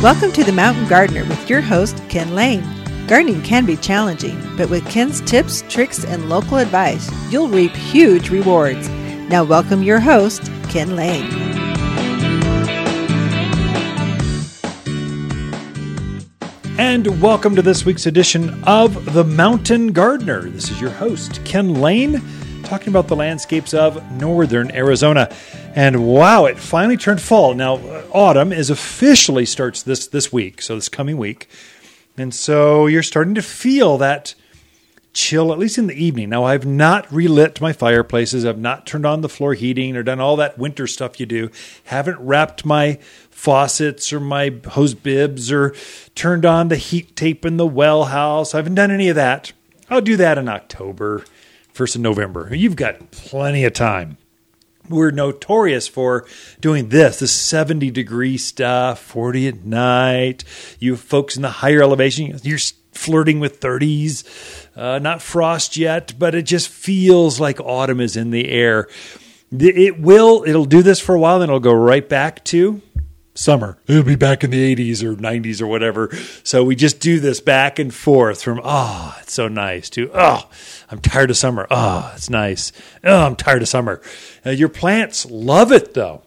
Welcome to The Mountain Gardener with your host, Ken Lane. Gardening can be challenging, but with Ken's tips, tricks, and local advice, you'll reap huge rewards. Now welcome your host, Ken Lane. And welcome to this week's edition of The Mountain Gardener. This is your host, Ken Lane, talking about the landscapes of northern Arizona. And wow, it finally turned fall. Now, autumn is officially starts this week, so this coming week. And so you're starting to feel that chill, at least in the evening. Now, I've not relit my fireplaces. I've not turned on the floor heating or done all that winter stuff you do. Haven't wrapped my faucets or my hose bibs or turned on the heat tape in the well house. I haven't done any of that. I'll do that in October. 1st of November. You've got plenty of time. We're notorious for doing this 70-degree stuff, 40 at night. You folks in the higher elevation, you're flirting with 30s. Not frost yet, but it just feels like autumn is in the air. It'll do this for a while, then it'll go right back to summer. It'll be back in the 80s or 90s or whatever. So we just do this back and forth from, oh, it's so nice, to, oh, I'm tired of summer. Oh, it's nice. Oh, I'm tired of summer. Your plants love it, though.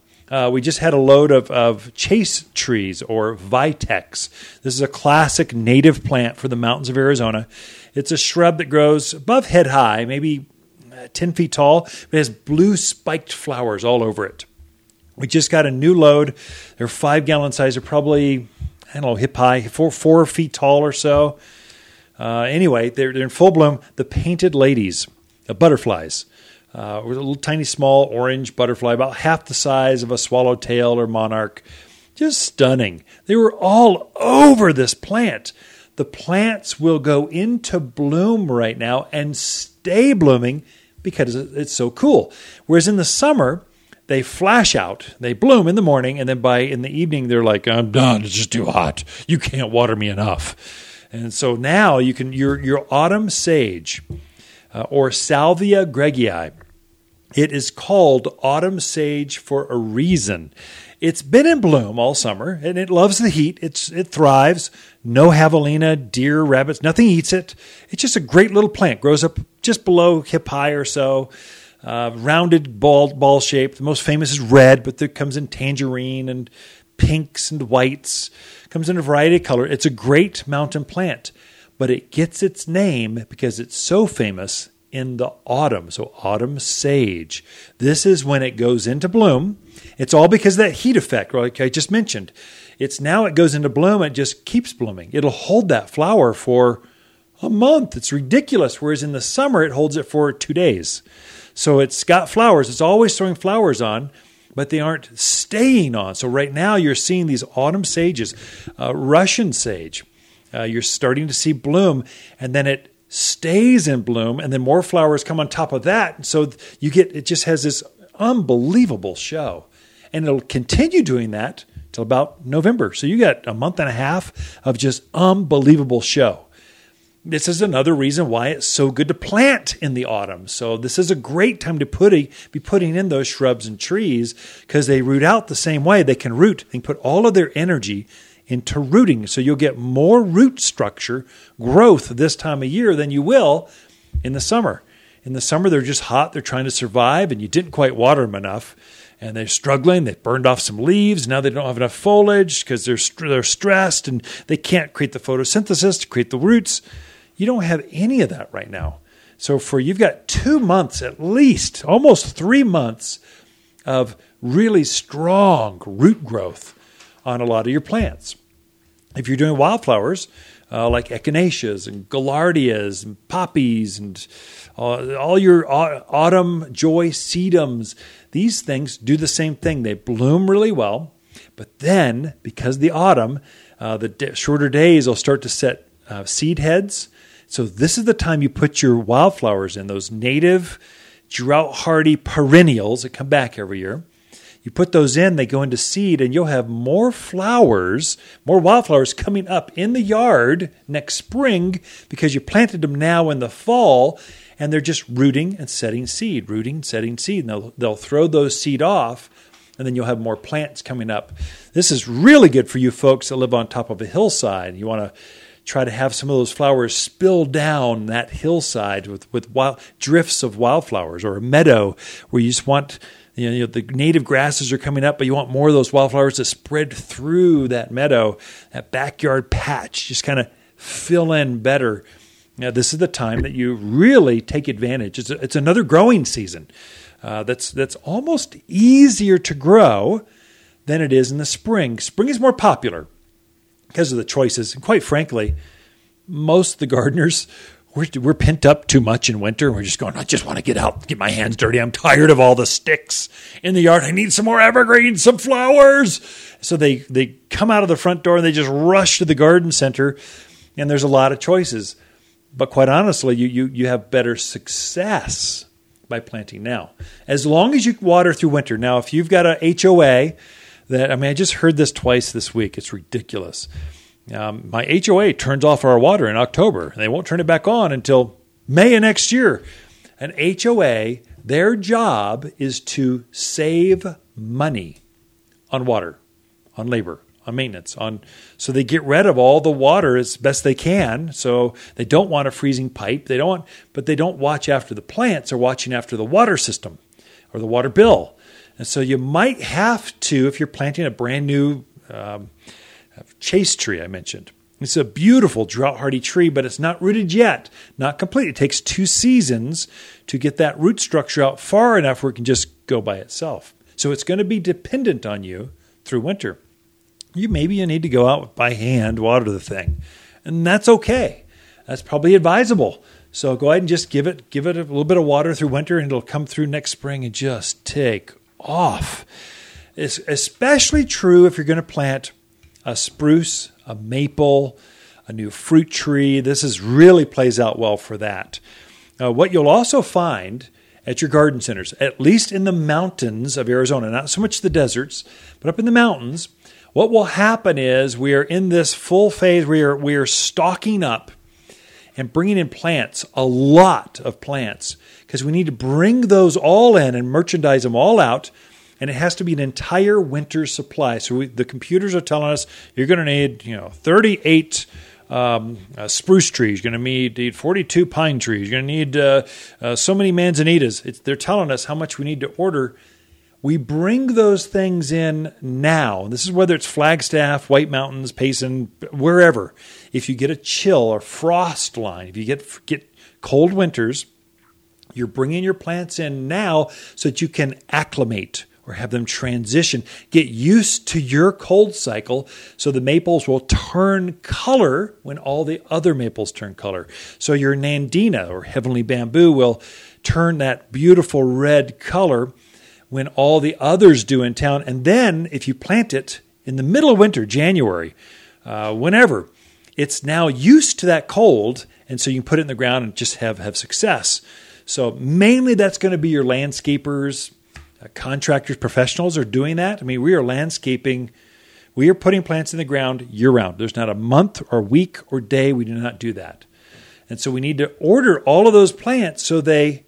We just had a load of chase trees, or Vitex. This is a classic native plant for the mountains of Arizona. It's a shrub that grows above head high, maybe 10 feet tall, but has blue spiked flowers all over it. We just got a new load. They're 5-gallon size. They're probably, I don't know, hip high, four feet tall or so. Anyway, they're in full bloom. The painted ladies, butterflies, with a little tiny small orange butterfly, about half the size of a swallowtail or monarch. Just stunning. They were all over this plant. The plants will go into bloom right now and stay blooming because it's so cool. Whereas in the summer, they flash out, they bloom in the morning, and then in the evening, they're like, I'm done, it's just too hot. You can't water me enough. And so now you can, your autumn sage, or Salvia greggii, it is called autumn sage for a reason. It's been in bloom all summer, and it loves the heat. It thrives. No javelina, deer, rabbits, nothing eats it. It's just a great little plant. Grows up just below hip high or so. Rounded, ball shape. The most famous is red, but it comes in tangerine and pinks and whites. It comes in a variety of color. It's a great mountain plant, but it gets its name because it's so famous in the autumn. So autumn sage. This is when it goes into bloom. It's all because of that heat effect, like I just mentioned. It's now it goes into bloom. It just keeps blooming. It'll hold that flower for a month. It's ridiculous. Whereas in the summer, it holds it for 2 days. So it's got flowers. It's always throwing flowers on, but they aren't staying on. So right now you're seeing these autumn sages, Russian sage. You're starting to see bloom, and then it stays in bloom, and then more flowers come on top of that. And so you get, it just has this unbelievable show, and it'll continue doing that till about November. So you got a month and a half of just unbelievable show. This is another reason why it's so good to plant in the autumn. So this is a great time to be putting in those shrubs and trees because they root out the same way. They can root. They can put all of their energy into rooting. So you'll get more root structure growth this time of year than you will in the summer. In the summer, they're just hot. They're trying to survive, and you didn't quite water them enough. And they're struggling. They've burned off some leaves. Now they don't have enough foliage because they're stressed, and they can't create the photosynthesis to create the roots. You don't have any of that right now. So you've got 2 months at least, almost 3 months of really strong root growth on a lot of your plants. If you're doing wildflowers, like echinaceas and gaillardias and poppies and all your autumn joy sedums, these things do the same thing. They bloom really well, but then because the autumn, the shorter days will start to set seed heads. So this is the time you put your wildflowers in, those native, drought-hardy perennials that come back every year. You put those in, they go into seed, and you'll have more flowers, more wildflowers coming up in the yard next spring because you planted them now in the fall, and they're just rooting and setting seed, and they'll throw those seed off. and then you'll have more plants coming up. This is really good for you folks that live on top of a hillside. You want to try to have some of those flowers spill down that hillside with wild, drifts of wildflowers, or a meadow where you just want, you know, the native grasses are coming up, but you want more of those wildflowers to spread through that meadow, that backyard patch, just kind of fill in better. Now, this is the time that you really take advantage. It's another growing season that's almost easier to grow than it is in the spring. Spring is more popular because of the choices. And quite frankly, most of the gardeners, we're pent up too much in winter. We're just going, I just want to get out, get my hands dirty. I'm tired of all the sticks in the yard. I need some more evergreens, some flowers. So they come out of the front door and they just rush to the garden center, and there's a lot of choices. But quite honestly, you have better success by planting now, as long as you water through winter. Now, if you've got a HOA that, I mean, I just heard this twice this week. It's ridiculous. My HOA turns off our water in October, and they won't turn it back on until May of next year. An HOA, their job is to save money on water, on labor, on maintenance, so they get rid of all the water as best they can. So they don't want a freezing pipe. But they don't watch after the plants. They're watching after the water system or the water bill. And so you might have to, if you're planting a brand new chase tree I mentioned. It's a beautiful drought-hardy tree, but it's not rooted yet, not complete. It takes 2 seasons to get that root structure out far enough where it can just go by itself. So it's going to be dependent on you through winter. You need to go out by hand, water the thing. And that's okay. That's probably advisable. So go ahead and just give it a little bit of water through winter, and it'll come through next spring and just take off. It's especially true if you're going to plant a spruce, a maple, a new fruit tree. This is really plays out well for that. What you'll also find at your garden centers, at least in the mountains of Arizona, not so much the deserts, but up in the mountains, what will happen is we are in this full phase where we are stocking up and bringing in plants, a lot of plants, because we need to bring those all in and merchandise them all out, and it has to be an entire winter supply. So the computers are telling us you're going to need 38 spruce trees, you're going to need 42 pine trees, you're going to need so many manzanitas. They're telling us how much we need to order. We bring those things in now. This is whether it's Flagstaff, White Mountains, Payson, wherever. If you get a chill or frost line, if you get cold winters, you're bringing your plants in now so that you can acclimate or have them transition. Get used to your cold cycle so the maples will turn color when all the other maples turn color. So your Nandina or heavenly bamboo will turn that beautiful red color when all the others do in town. And then if you plant it in the middle of winter, January, whenever, it's now used to that cold, and so you can put it in the ground and just have success. So mainly that's going to be your landscapers, contractors, professionals are doing that. I mean, we are landscaping. We are putting plants in the ground year-round. There's not a month or week or day we do not do that. And so we need to order all of those plants so they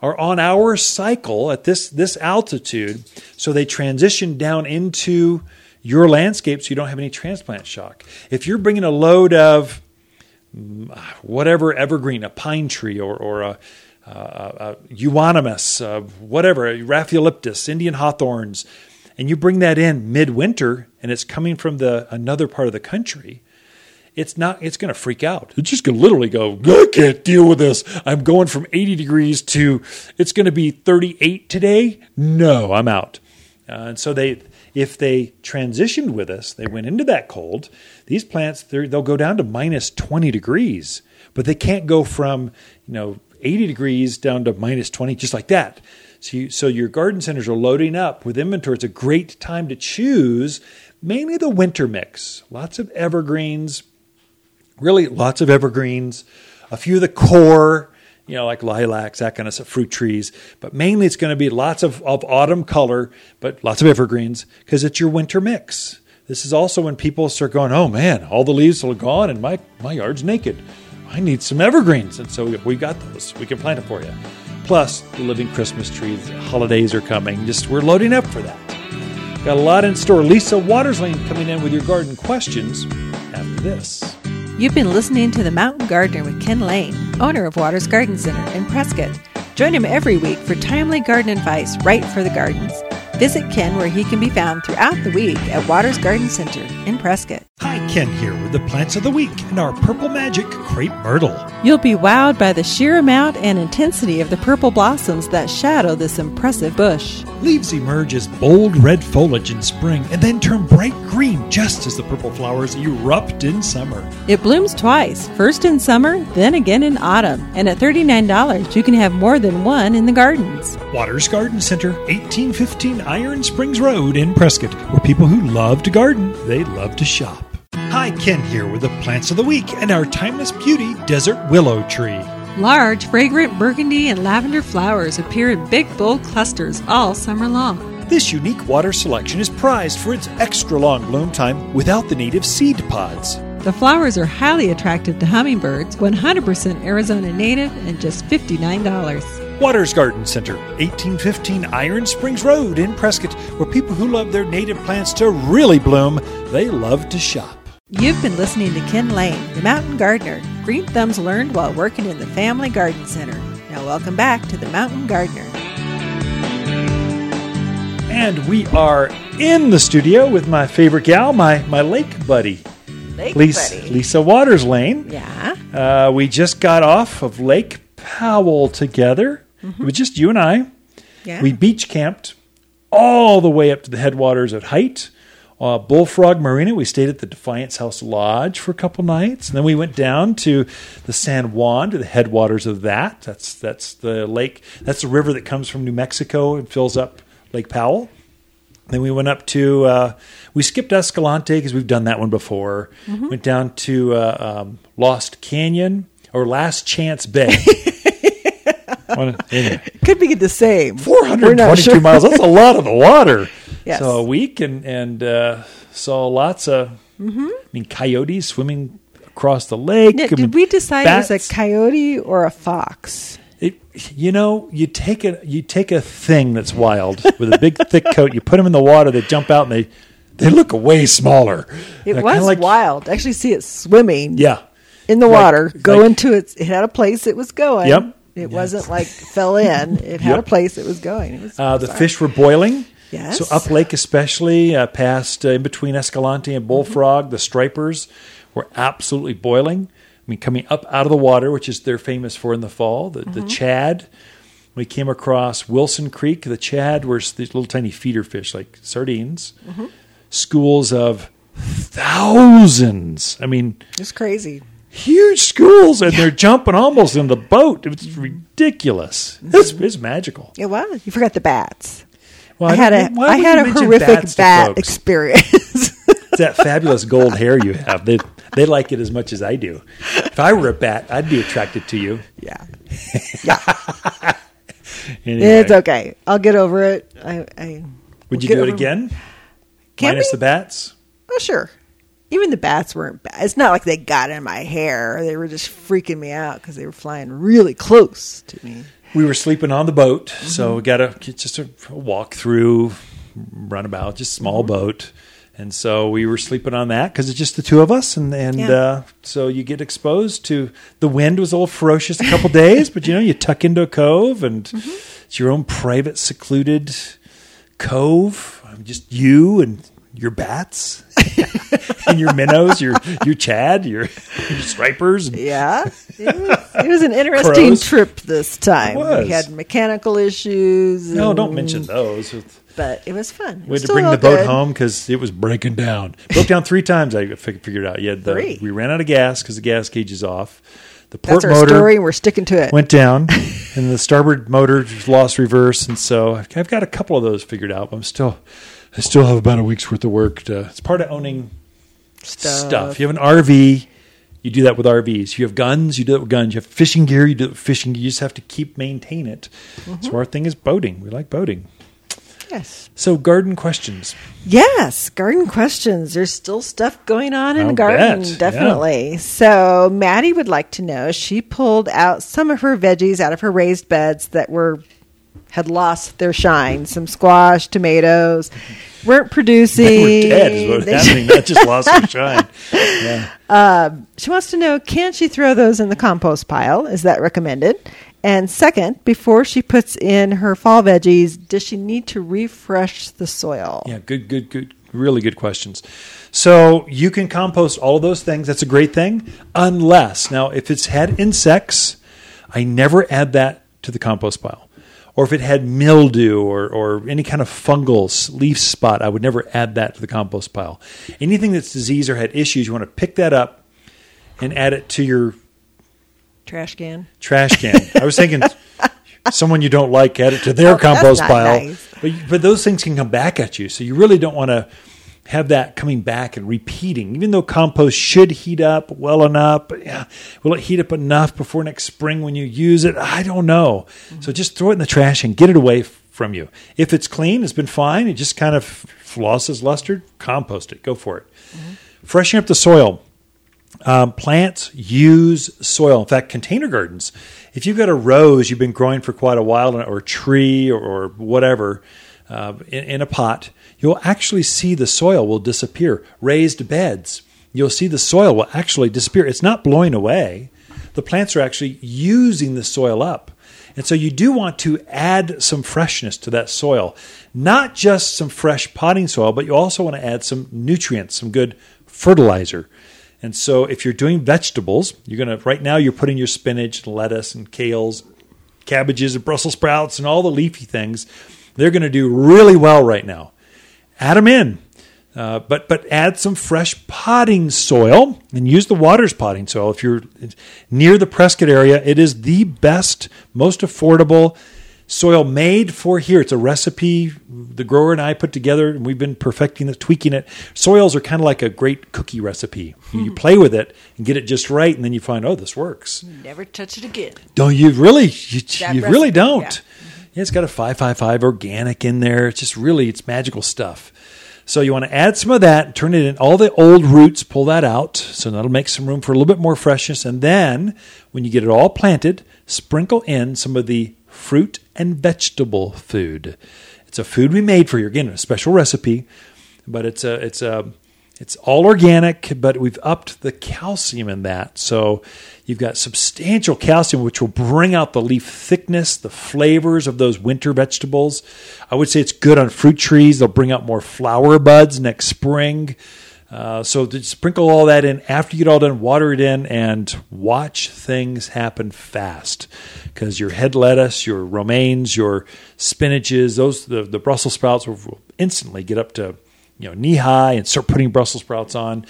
are on our cycle at this altitude, so they transition down into your landscape so you don't have any transplant shock. If you're bringing a load of whatever evergreen, a pine tree or a Euonymus, whatever, a Raphaeliptus, Indian hawthorns, and you bring that in midwinter and it's coming from another part of the country, it's going to freak out. It's just going to literally go, I can't deal with this. I'm going from 80 degrees to, it's going to be 38 today. No, I'm out. And so if they transitioned with us, they went into that cold, these plants, they'll go down to minus 20 degrees, but they can't go from 80 degrees down to minus 20, just like that. So your garden centers are loading up with inventory. It's a great time to choose mainly the winter mix. Lots of evergreens. Really, lots of evergreens, a few of the core, like lilacs, that kind of stuff, fruit trees. But mainly it's going to be lots of autumn color, but lots of evergreens because it's your winter mix. This is also when people start going, oh, man, all the leaves are gone and my yard's naked. I need some evergreens. And so we've got those. We can plant it for you. Plus, the living Christmas trees, holidays are coming. Just we're loading up for that. Got a lot in store. Lisa Waters Lane coming in with your garden questions after this. You've been listening to The Mountain Gardener with Ken Lane, owner of Waters Garden Center in Prescott. Join him every week for timely garden advice right for the gardens. Visit Ken where he can be found throughout the week at Waters Garden Center in Prescott. Hi, Ken here with the plants of the week and our Purple Magic Crepe Myrtle. You'll be wowed by the sheer amount and intensity of the purple blossoms that shadow this impressive bush. Leaves emerge as bold red foliage in spring and then turn bright green just as the purple flowers erupt in summer. It blooms twice, first in summer, then again in autumn. And at $39, you can have more than one in the gardens. Waters Garden Center, 1815 Iron Springs Road in Prescott, where people who love to garden, they love to shop. Hi, Ken here with the plants of the week and our timeless beauty desert willow tree. Large, fragrant burgundy and lavender flowers appear in big, bold clusters all summer long. This unique water selection is prized for its extra-long bloom time without the need of seed pods. The flowers are highly attractive to hummingbirds, 100% Arizona native, and just $59. Waters Garden Center, 1815 Iron Springs Road in Prescott, where people who love their native plants to really bloom, they love to shop. You've been listening to Ken Lane, the Mountain Gardener. Green thumbs learned while working in the Family Garden Center. Now welcome back to the Mountain Gardener. And we are in the studio with my favorite gal, my lake buddy. Lisa Waters Lane. Yeah. We just got off of Lake Powell together. Mm-hmm. It was just you and I. Yeah. We beach camped all the way up to the headwaters at Hite. Bullfrog Marina, we stayed at the Defiance House Lodge for a couple nights, and then we went down to the San Juan, to the headwaters of that. That's the lake, that's the river that comes from New Mexico and fills up Lake Powell. Then we went up to, we skipped Escalante because we've done that one before. Mm-hmm. Went down to Lost Canyon, or Last Chance Bay. Anyway. Could be the same. 422 sure. miles, that's a lot of the water. Yes. So a week and saw lots of, mm-hmm. I mean, coyotes swimming across the lake. Now, did we decide it was a coyote or a fox? You take a thing that's wild with a big thick coat. You put them in the water, they jump out and they look way smaller. It was like, wild. Actually, see it swimming. Yeah, in the water, going to its. It had a place it was going. Yep. It wasn't like fell in. It had a place it was going. It was the fish were boiling. Yes. So up lake especially, past in between Escalante and Bullfrog, mm-hmm. the stripers were absolutely boiling. I mean, coming up out of the water, which is they're famous for in the fall, the Chad. We came across Wilson Creek. The Chad were these little tiny feeder fish like sardines. Mm-hmm. Schools of thousands. I mean, it's crazy. Huge schools, and they're jumping almost in the boat. It's ridiculous. Mm-hmm. It's magical. It was. You forgot the bats. Well, I had a horrific bat experience. It's that fabulous gold hair you have. They like it as much as I do. If I were a bat, I'd be attracted to you. Yeah. Anyway. It's okay. I'll get over it. Would you do it again? Minus the bats? Oh, sure. Even the bats weren't bad. It's not like they got in my hair. They were just freaking me out because they were flying really close to me. We were sleeping on the boat, so we got just a walk through, runabout, just small boat. And so we were sleeping on that because it's just the two of us. So you get exposed to the wind was all ferocious a couple days, but, you tuck into a cove and it's your own private, secluded cove. Just you and your bats and your minnows, your Chad, your stripers. Yeah. It was an interesting trip this time. It was. We had mechanical issues. No, don't mention those. But it was fun. We had to bring the boat home because it was breaking down. Broke down 3 times, I figured out. We ran out of gas because the gas gauge is off. The port motor. That's our story, and we're sticking to it. Went down, and the starboard motor lost reverse. And so I've got a couple of those figured out, but I still have about a week's worth of work. It's part of owning stuff. You have an RV, you do that with RVs. You have guns, you do that with guns. You have fishing gear, you do it with fishing gear. You just have to maintain it. Mm-hmm. So our thing is boating. We like boating. Yes. So garden questions. Yes, garden questions. There's still stuff going on in the garden, definitely. Yeah. So Maddie would like to know, she pulled out some of her veggies out of her raised beds that had lost their shine. Some squash, tomatoes, weren't producing. They were dead is what's happening. Not just lost their shine. Yeah. She wants to know, can she throw those in the compost pile? Is that recommended? And second, before she puts in her fall veggies, does she need to refresh the soil? Yeah, good. Really good questions. So you can compost all of those things. That's a great thing. Unless, now, if it's had insects, I never add that to the compost pile. Or if it had mildew or any kind of fungal leaf spot, I would never add that to the compost pile. Anything that's diseased or had issues, you want to pick that up and add it to your trash can. I was thinking someone you don't like, add it to their compost pile. Nice. But those things can come back at you. So you really don't want to have that coming back and repeating. Even though compost should heat up well enough, will it heat up enough before next spring when you use it? I don't know. Mm-hmm. So just throw it in the trash and get it away from you. If it's clean, it's been fine, it just kind of loses luster, compost it. Go for it. Mm-hmm. Freshen up the soil. Plants use soil. In fact, container gardens, if you've got a rose you've been growing for quite a while or a tree or whatever in a pot, you'll actually see the soil will disappear. Raised beds, you'll see the soil will actually disappear. It's not blowing away. The plants are actually using the soil up. And so you do want to add some freshness to that soil, not just some fresh potting soil, but you also want to add some nutrients, some good fertilizer. And so if you're doing vegetables, right now you're putting your spinach and lettuce and kales, cabbages and Brussels sprouts and all the leafy things. They're going to do really well right now. Add them in, but add some fresh potting soil and use the Waters potting soil. If you're near the Prescott area, it is the best, most affordable soil made for here. It's a recipe the grower and I put together, and we've been perfecting it, tweaking it. Soils are kind of like a great cookie recipe. You play with it and get it just right, and then you find, oh, this works. Never touch it again. Don't you really? You really don't. Yeah. It's got a 555 organic in there. It's just really, it's magical stuff. So you want to add some of that, turn it in. All the old roots, pull that out. So that'll make some room for a little bit more freshness. And then when you get it all planted, sprinkle in some of the fruit and vegetable food. It's a food we made for you. Again, a special recipe, but it's all organic, but we've upped the calcium in that. So you've got substantial calcium, which will bring out the leaf thickness, the flavors of those winter vegetables. I would say it's good on fruit trees. They'll bring out more flower buds next spring. So just sprinkle all that in. After you get all done, water it in and watch things happen fast, because your head lettuce, your romaines, your spinaches, the Brussels sprouts will instantly get up to knee high and start putting Brussels sprouts on,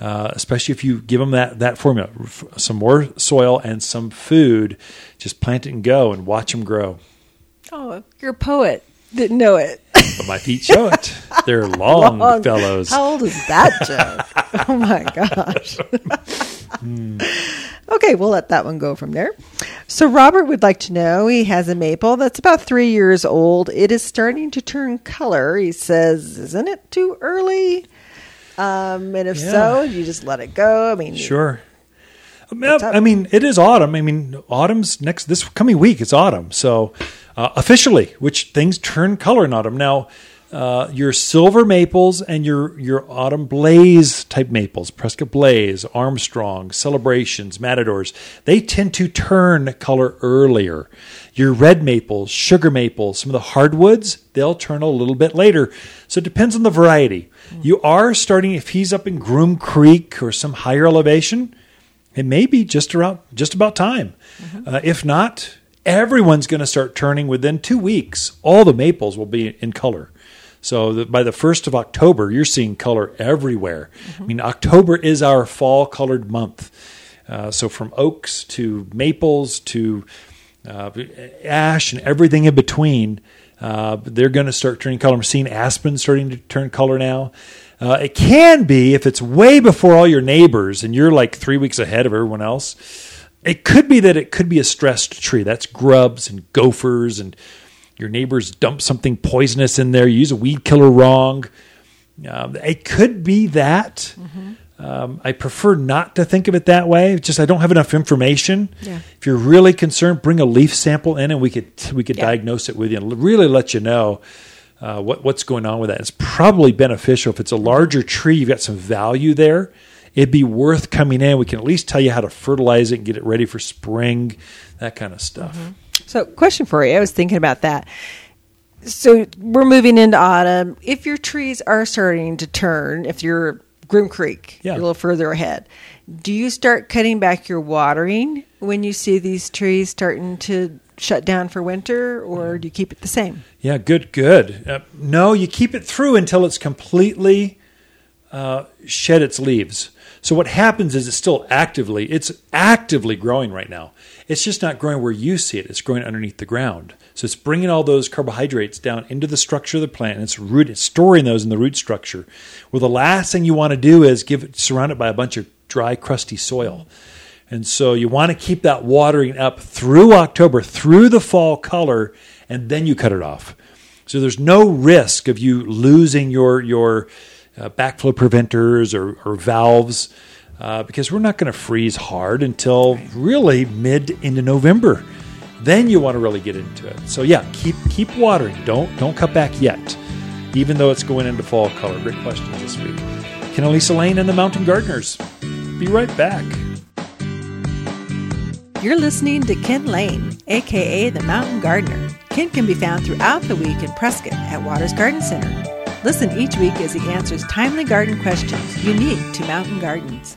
especially if you give them that formula, some more soil and some food. Just plant it and go and watch them grow. Oh, you're a poet. Didn't know it. But my feet show it. They're long fellows. How old is that joke? Oh, my gosh. Okay, we'll let that one go from there. So Robert would like to know, he has a maple that's about 3 years old. It is starting to turn color. He says, isn't it too early? And if so, you just let it go. I mean, sure. I mean, it is autumn. I mean, autumn's this coming week. It's autumn. So officially, which things turn color in autumn. Now, your silver maples and your autumn blaze type maples, Prescott Blaze, Armstrong, Celebrations, Matadors, they tend to turn color earlier. Your red maples, sugar maples, some of the hardwoods, they'll turn a little bit later. So it depends on the variety. You are starting, if he's up in Groom Creek or some higher elevation, it may be just about time. Mm-hmm. If not, everyone's going to start turning within 2 weeks. All the maples will be in color. So by the 1st of October, you're seeing color everywhere. Mm-hmm. I mean, October is our fall-colored month. So from oaks to maples to ash and everything in between, they're going to start turning color. I'm seeing aspen starting to turn color now. It can be, if it's way before all your neighbors and you're like 3 weeks ahead of everyone else, it could be a stressed tree. That's grubs and gophers and your neighbors dump something poisonous in there, you use a weed killer wrong. It could be that. Mm-hmm. I prefer not to think of it that way. It's just I don't have enough information. Yeah. If you're really concerned, bring a leaf sample in, and we could diagnose it with you and really let you know what's going on with that. It's probably beneficial. If it's a larger tree, you've got some value there. It'd be worth coming in. We can at least tell you how to fertilize it and get it ready for spring, that kind of stuff. Mm-hmm. So, question for you. I was thinking about that. So, we're moving into autumn. If your trees are starting to turn, if you're Groom Creek, a little further ahead, do you start cutting back your watering when you see these trees starting to shut down for winter, or do you keep it the same? Yeah, good. No, you keep it through until it's completely shed its leaves. So what happens is it's actively growing right now. It's just not growing where you see it. It's growing underneath the ground. So it's bringing all those carbohydrates down into the structure of the plant, and it's storing those in the root structure. Well, the last thing you want to do is surround it by a bunch of dry, crusty soil. And so you want to keep that watering up through October, through the fall color, and then you cut it off. So there's no risk of you losing your backflow preventers or valves, because we're not going to freeze hard until really into November. Then you want to really get into it. So yeah, keep watering. Don't cut back yet, even though it's going into fall color. Great questions this week. Ken and Lisa Lane and the Mountain Gardeners. Be right back. You're listening to Ken Lane, aka the Mountain Gardener. Ken can be found throughout the week in Prescott at Waters Garden Center. Listen each week as he answers timely garden questions unique to mountain gardens.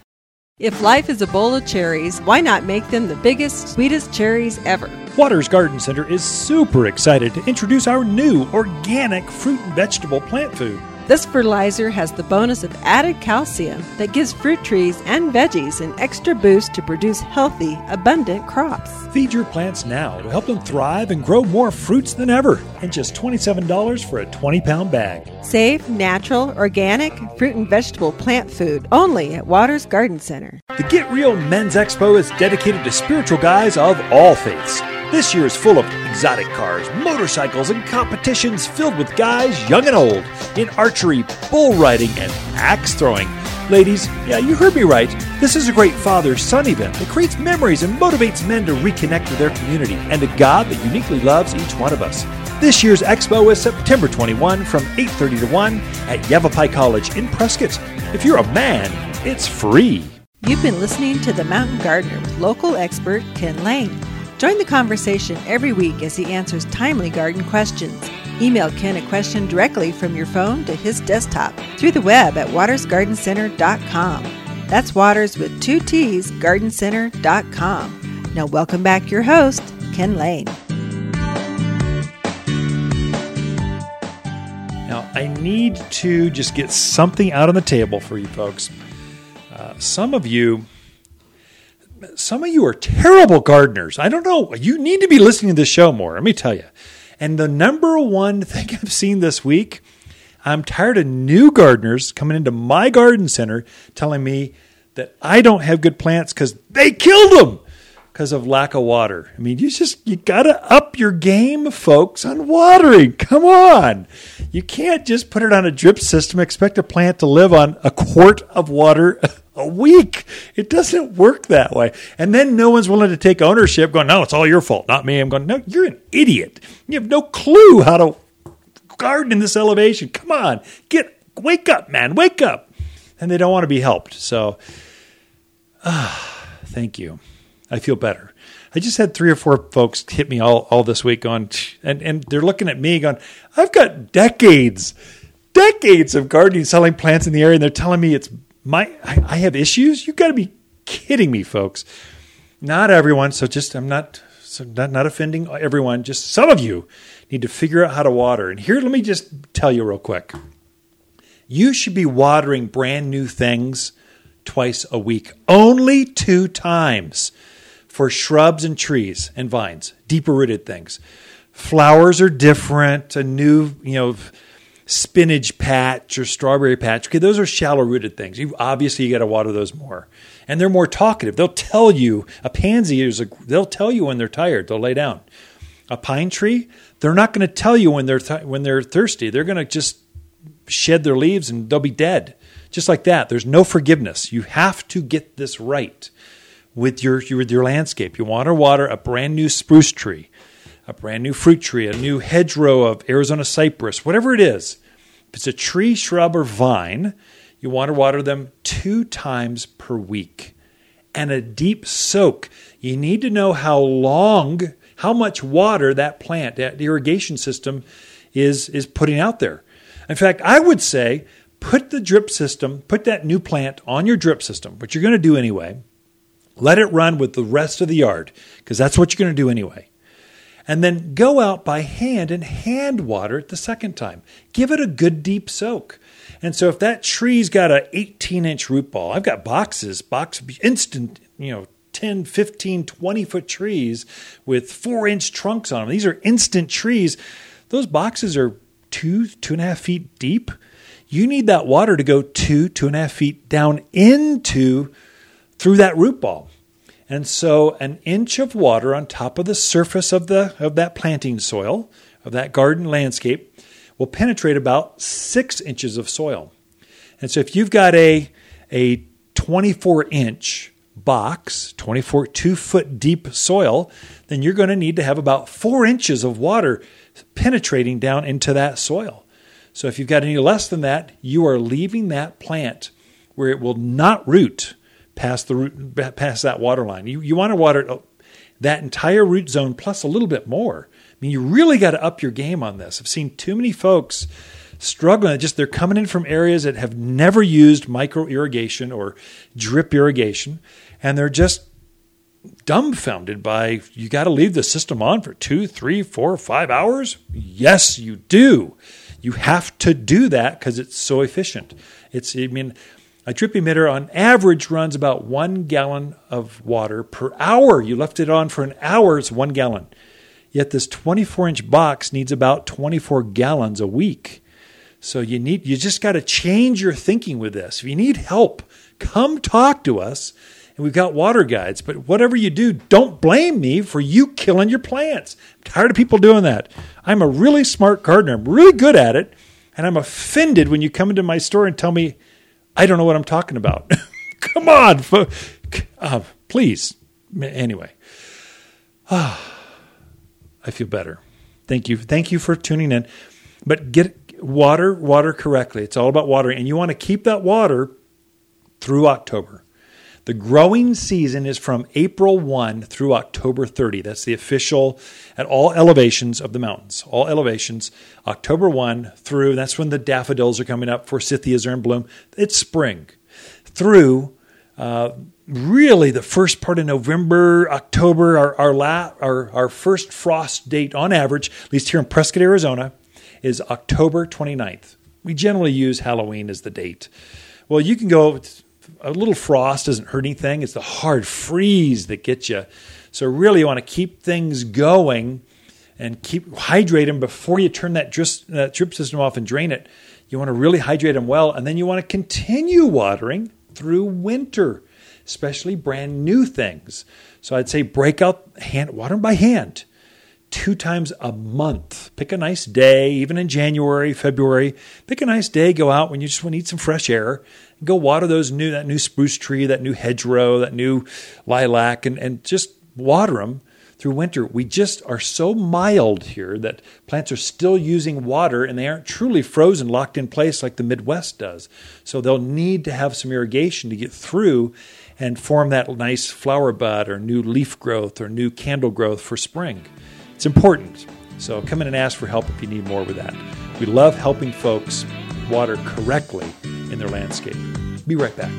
If life is a bowl of cherries, why not make them the biggest, sweetest cherries ever? Waters Garden Center is super excited to introduce our new organic fruit and vegetable plant food. This fertilizer has the bonus of added calcium that gives fruit trees and veggies an extra boost to produce healthy, abundant crops. Feed your plants now to help them thrive and grow more fruits than ever. And just $27 for a 20-pound bag. Safe, natural, organic fruit and vegetable plant food only at Waters Garden Center. The Get Real Men's Expo is dedicated to spiritual guys of all faiths. This year is full of exotic cars, motorcycles, and competitions filled with guys young and old in archery, bull riding, and axe throwing. Ladies, yeah, you heard me right. This is a great father-son event that creates memories and motivates men to reconnect with their community and a God that uniquely loves each one of us. This year's expo is September 21 from 8:30 to 1 at Yavapai College in Prescott. If you're a man, it's free. You've been listening to The Mountain Gardener with local expert Ken Lane. Join the conversation every week as he answers timely garden questions. Email Ken a question directly from your phone to his desktop through the web at watersgardencenter.com. That's Waters with 2 T's, gardencenter.com. Now welcome back your host, Ken Lane. Now I need to just get something out on the table for you folks. Some of you are terrible gardeners. I don't know. You need to be listening to this show more, let me tell you. And the number one thing I've seen this week, I'm tired of new gardeners coming into my garden center telling me that I don't have good plants because they killed them because of lack of water. I mean, you got to up your game, folks, on watering. Come on. You can't just put it on a drip system, expect a plant to live on a quart of water a week. It doesn't work that way. And then no one's willing to take ownership, going, no, it's all your fault, not me. I'm going, no, you're an idiot. You have no clue how to garden in this elevation. Come on, wake up, man, wake up. And they don't want to be helped. So, thank you. I feel better. I just had 3 or 4 folks hit me all this week going, and they're looking at me going, I've got decades of gardening, selling plants in the area, and they're telling me I have issues? You've got to be kidding me, folks. Not everyone, I'm not offending everyone. Just some of you need to figure out how to water. And here, let me just tell you real quick. You should be watering brand new things twice a week. Only 2 times for shrubs and trees and vines, deeper-rooted things. Flowers are different, a new, spinach patch or strawberry patch. Okay, those are shallow-rooted things. You got to water those more. And they're more talkative. They'll tell you. A pansy, they'll tell you when they're tired. They'll lay down. a pine tree, they're not going to tell you when they're thirsty. They're going to just shed their leaves and they'll be dead. Just like that. There's no forgiveness. You have to get this right with your landscape. You want to water a brand new spruce tree, a brand new fruit tree, a new hedgerow of Arizona cypress, whatever it is. If it's a tree, shrub, or vine, you want to water them 2 times per week. And a deep soak. You need to know how long, how much water that plant, that irrigation system is putting out there. In fact, I would say put the drip system, put that new plant on your drip system, which you're going to do anyway. Let it run with the rest of the yard because that's what you're going to do anyway. And then go out by hand and hand water it the second time. Give it a good deep soak. And so if that tree's got an 18-inch root ball, I've got boxes, instant, 10, 15, 20-foot trees with 4-inch trunks on them. These are instant trees. Those boxes are 2.5 feet deep. You need that water to go 2.5 feet down through that root ball. And so an inch of water on top of the surface of that planting soil, of that garden landscape, will penetrate about 6 inches of soil. And so if you've got a 24-inch box, 2-foot deep soil, then you're going to need to have about 4 inches of water penetrating down into that soil. So if you've got any less than that, you are leaving that plant where it will not root past that water line. You want to water that entire root zone plus a little bit more. I mean, you really got to up your game on this. I've seen too many folks struggling. Just they're coming in from areas that have never used micro irrigation or drip irrigation, and they're just dumbfounded by, you got to leave the system on for 2, 3, 4, 5 hours? Yes, you do. You have to do that because it's so efficient. A drip emitter on average runs about 1 gallon of water per hour. You left it on for an hour, it's 1 gallon. Yet this 24-inch box needs about 24 gallons a week. So you just got to change your thinking with this. If you need help, come talk to us. And we've got water guides. But whatever you do, don't blame me for you killing your plants. I'm tired of people doing that. I'm a really smart gardener. I'm really good at it. And I'm offended when you come into my store and tell me, I don't know what I'm talking about. Come on, please. Anyway, I feel better. Thank you. Thank you for tuning in. But get water correctly. It's all about watering. And you want to keep that water through October. The growing season is from April 1 through October 30. That's the official at all elevations of the mountains. All elevations, October 1 through, that's when the daffodils are coming up, forsythias are in bloom. It's spring. Through really the first part of November, October, our first frost date on average, at least here in Prescott, Arizona, is October 29th. We generally use Halloween as the date. Well, you can go... A little frost doesn't hurt anything. It's the hard freeze that gets you. So really you want to keep things going and hydrate them before you turn that drip system off and drain it. You want to really hydrate them well. And then you want to continue watering through winter, especially brand new things. So I'd say break out, water them by hand 2 times a month. Pick a nice day, even in January, February. Pick a nice day, go out when you just want to need some fresh air. Go water that new spruce tree, that new hedgerow, that new lilac, and just water them through winter. We just are so mild here that plants are still using water, and they aren't truly frozen, locked in place like the Midwest does. So they'll need to have some irrigation to get through and form that nice flower bud or new leaf growth or new candle growth for spring. It's important. So come in and ask for help if you need more with that. We love helping folks water correctly in their landscape. Be right back.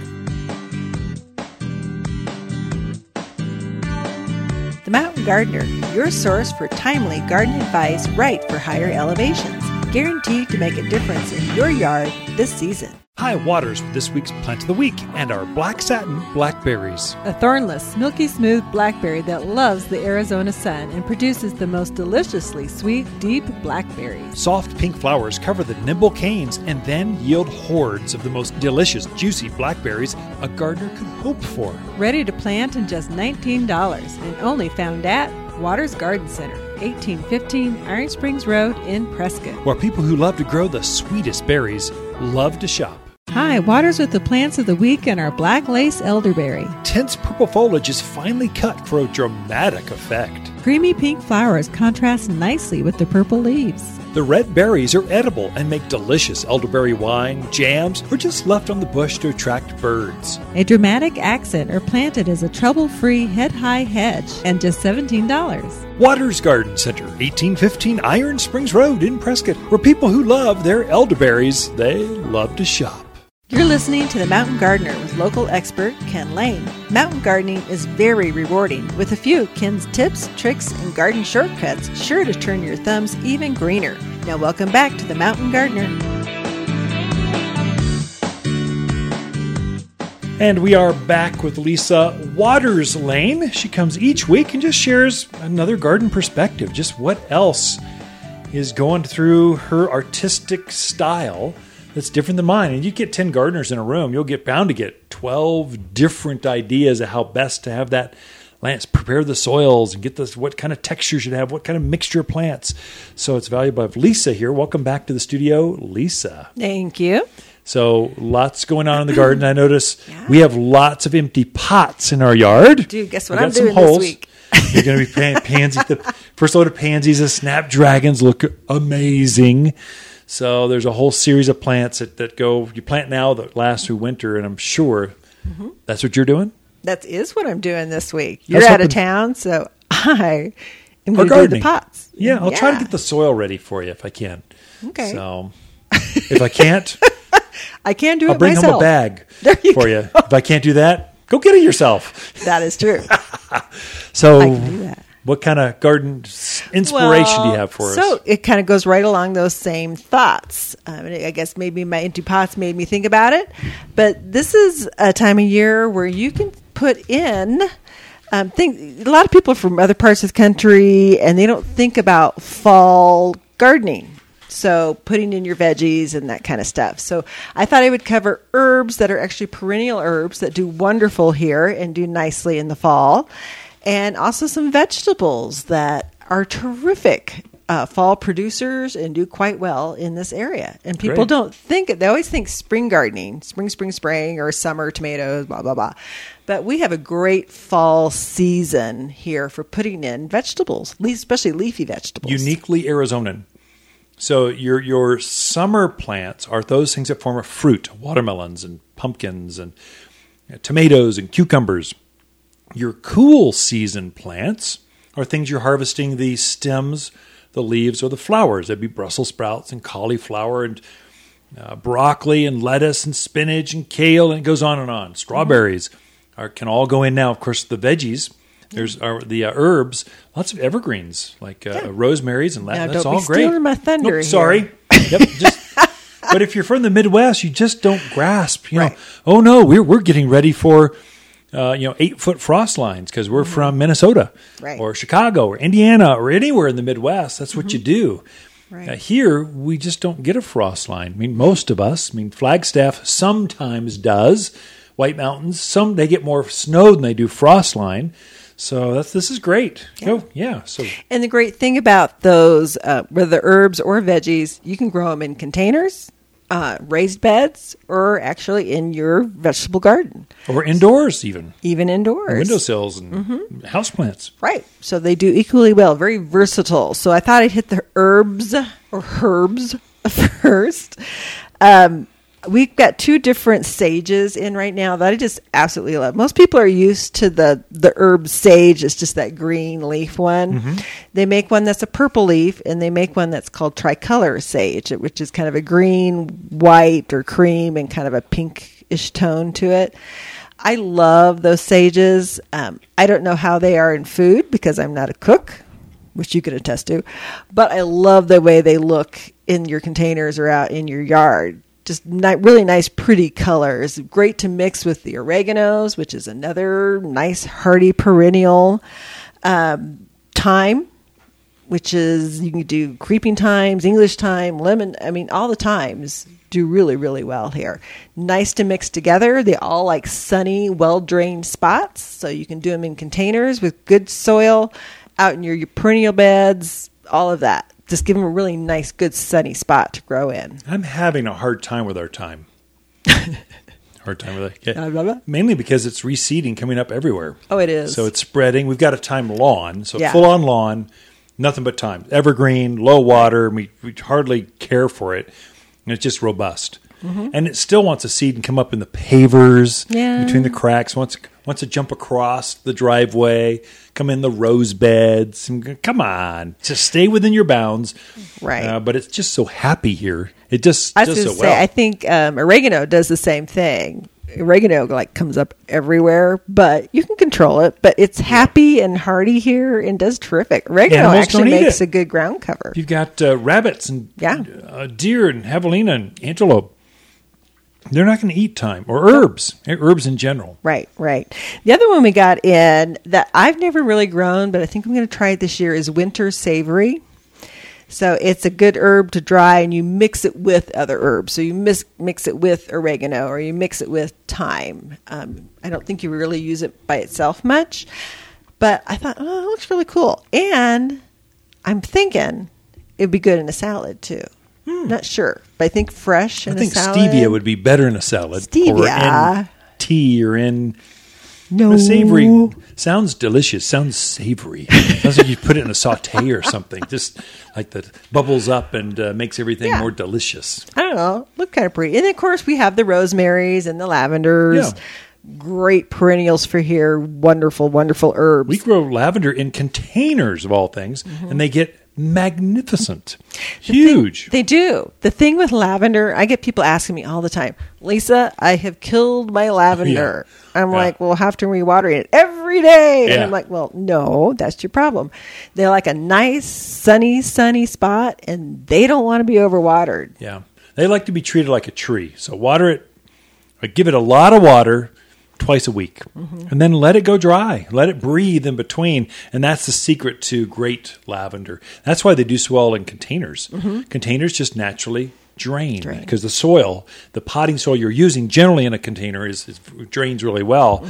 The Mountain Gardener, your source for timely garden advice right for higher elevations. Guaranteed to make a difference in your yard this season. Hi, Waters, with this week's Plant of the Week and our Black Satin Blackberries. A thornless, milky smooth blackberry that loves the Arizona sun and produces the most deliciously sweet, deep blackberries. Soft pink flowers cover the nimble canes and then yield hordes of the most delicious, juicy blackberries a gardener could hope for. Ready to plant in just $19 and only found at Waters Garden Center. 1815 Iron Springs Road in Prescott, where people who love to grow the sweetest berries love to shop. Hi, Waters with the plants of the week and our black lace elderberry. Tense purple foliage is finely cut for a dramatic effect. Creamy pink flowers contrast nicely with the purple leaves. The red berries are edible and make delicious elderberry wine, jams, or just left on the bush to attract birds. A dramatic accent or planted as a trouble-free head-high hedge and just $17. Waters Garden Center, 1815 Iron Springs Road in Prescott, where people who love their elderberries, they love to shop. You're listening to The Mountain Gardener with local expert Ken Lane. Mountain gardening is very rewarding, with a few Ken's tips, tricks, and garden shortcuts sure to turn your thumbs even greener. Now welcome back to The Mountain Gardener. And we are back with Lisa Waters Lane. She comes each week and just shares another garden perspective, just what else is going through her artistic style that's different than mine. And you get 10 gardeners in a room, you'll get bound to get 12 different ideas of how best to have that plants, prepare the soils and get this, what kind of texture you should have, what kind of mixture of plants. So it's valuable. I have Lisa here. Welcome back to the studio, Lisa. Thank you. So lots going on in the garden. I notice we have lots of empty pots in our yard. Dude, guess what I'm doing this week? You're going to be pansy. The first load of pansies and snapdragons look amazing. So there's a whole series of plants that go, you plant now that last through winter, and I'm sure that's what you're doing? That is what I'm doing this week. You're out of town, so I am going to do the pots. Yeah, I'll try to get the soil ready for you if I can. Okay. So if I can't, I can do it myself. I'll bring home a bag for you. If I can't do that, go get it yourself. That is true. So I can do that. What kind of garden inspiration do you have for us? So it kind of goes right along those same thoughts. I guess maybe my empty pots made me think about it. But this is a time of year where you can put in things. A lot of people from other parts of the country, and they don't think about fall gardening. So putting in your veggies and that kind of stuff. So I thought I would cover herbs that are actually perennial herbs that do wonderful here and do nicely in the fall. And also some vegetables that are terrific fall producers and do quite well in this area. And people don't think it. They always think spring gardening, spring, or summer tomatoes, blah, blah, blah. But we have a great fall season here for putting in vegetables, especially leafy vegetables. Uniquely Arizonan. So your summer plants are those things that form a fruit, watermelons and pumpkins and tomatoes and cucumbers. Your cool season plants are things you're harvesting the stems, the leaves, or the flowers. That'd be Brussels sprouts and cauliflower and broccoli and lettuce and spinach and kale, and it goes on and on. Strawberries can all go in now. Of course, the veggies. There's the herbs. Lots of evergreens like rosemaries and lettuce. That's all great. Don't be stealing my thunder here. Sorry. But if you're from the Midwest, you just don't grasp. You know, oh no, we're getting ready for 8-foot frost lines because we're from Minnesota or Chicago or Indiana or anywhere in the Midwest. That's what you do. Right. Here, we just don't get a frost line. I mean, most of us. I mean, Flagstaff sometimes does. White Mountains, they get more snow than they do frost line. So this is great. Yeah. And the great thing about those, whether herbs or veggies, you can grow them in containers, raised beds, or actually in your vegetable garden. Or indoors even. Even indoors. And windowsills and houseplants. Right. So they do equally well. Very versatile. So I thought I'd hit the herbs first. We've got two different sages in right now that I just absolutely love. Most people are used to the herb sage. It's just that green leaf one. Mm-hmm. They make one that's a purple leaf, and they make one that's called tricolor sage, which is kind of a green, white, or cream, and kind of a pinkish tone to it. I love those sages. I don't know how they are in food because I'm not a cook, which you can attest to, but I love the way they look in your containers or out in your yard. Just really nice, pretty colors. Great to mix with the oreganos, which is another nice, hardy perennial. Thyme, which is, you can do creeping thymes, English thyme, lemon. I mean, all the thymes do really, really well here. Nice to mix together. They all like sunny, well-drained spots. So you can do them in containers with good soil. out in your perennial beds, all of that. Just give them a really nice, good, sunny spot to grow in. I'm having a hard time with our time. Hard time with it. Yeah. Mainly because it's reseeding coming up everywhere. Oh, it is. So it's spreading. We've got a time lawn. So yeah. Full-on lawn, nothing but time. Evergreen, low water. We hardly care for it. And it's just robust. Mm-hmm. And it still wants to seed and come up in the pavers, between the cracks. Wants to jump across the driveway, come in the rose beds. Come on. Just stay within your bounds. Right. But it's just so happy here. It just does so well. I think oregano does the same thing. Oregano comes up everywhere, but you can control it. But it's happy and hardy here and does terrific. Oregano actually makes a good ground cover. You've got rabbits and deer and javelina and antelope. They're not going to eat thyme or herbs in general. Right, right. The other one we got in that I've never really grown, but I think I'm going to try it this year is winter savory. So it's a good herb to dry, and you mix it with other herbs. So you mix it with oregano or you mix it with thyme. I don't think you really use it by itself much, but I thought, oh, it looks really cool. And I'm thinking it'd be good in a salad too. Not sure, but I think fresh in a salad. I think stevia would be better in a salad. Stevia. Or in tea or in... No. Savory. Sounds delicious. Sounds savory. Sounds like you put it in a saute or something. Just like that bubbles up and makes everything more delicious. I don't know. Look kind of pretty. And, of course, we have the rosemaries and the lavenders. Yeah. Great perennials for here. Wonderful, wonderful herbs. We grow lavender in containers, of all things, and they get... magnificent. Huge. They do. The thing with lavender, I get people asking me all the time, Lisa, I have killed my lavender. Yeah. I'm like, well, how often are we watering it? Every day. Yeah. And I'm like, well, no, that's your problem. They're like a nice, sunny spot, and they don't want to be overwatered. Yeah. They like to be treated like a tree. So water it, or give it a lot of water twice a week, and then let it go dry. Let it breathe in between, and that's the secret to great lavender. That's why they do so well in containers. Containers just naturally drain because the soil, the potting soil you're using generally in a container is drains really well,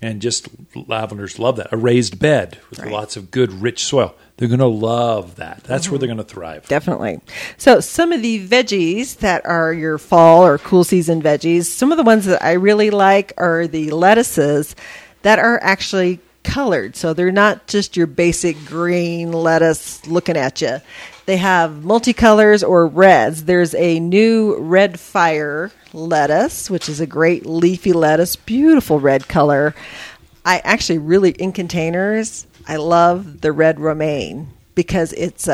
and just lavenders love that. A raised bed with lots of good, rich soil. They're going to love that. That's where they're going to thrive. Definitely. So some of the veggies that are your fall or cool season veggies, some of the ones that I really like are the lettuces that are actually colored. So they're not just your basic green lettuce looking at you. They have multicolors or reds. There's a new red fire lettuce, which is a great leafy lettuce, beautiful red color. I actually really, in containers, I love the red romaine because it's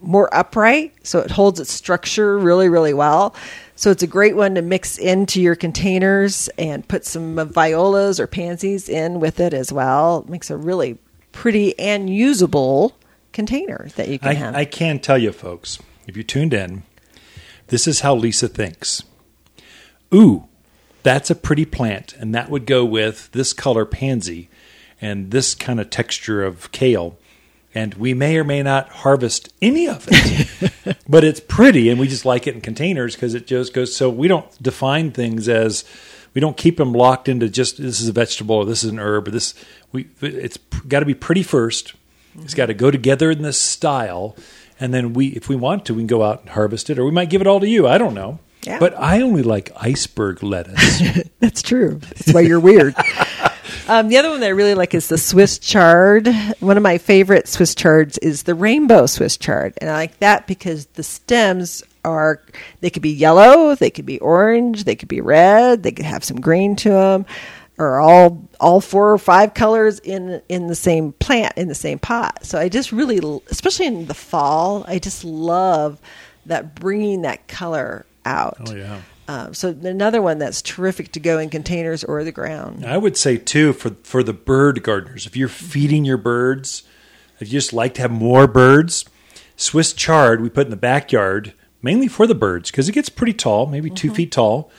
more upright, so it holds its structure really, really well. So it's a great one to mix into your containers and put some violas or pansies in with it as well. It makes a really pretty and usable container that you can have. I can tell you, folks, if you tuned in, this is how Lisa thinks. Ooh, that's a pretty plant, and that would go with this color pansy and this kind of texture of kale, and we may or may not harvest any of it, but it's pretty, and we just like it in containers because it just goes, so we don't define things as, we don't keep them locked into just, this is a vegetable, or this is an herb, or this, it's got to be pretty first, it's got to go together in this style, and then if we want to, we can go out and harvest it, or we might give it all to you, I don't know. Yeah. But I only like iceberg lettuce. That's true. That's why you're weird. The other one that I really like is the Swiss chard. One of my favorite Swiss chards is the rainbow Swiss chard. And I like that because the stems are, they could be yellow, they could be orange, they could be red, they could have some green to them, or all four or five colors in the same plant, in the same pot. So I just really, especially in the fall, I just love that, bringing that color out. Oh, yeah. So another one that's terrific to go in containers or the ground. I would say, too, for the bird gardeners, if you're feeding your birds, if you just like to have more birds, Swiss chard we put in the backyard, mainly for the birds, because it gets pretty tall, maybe 2 feet tall,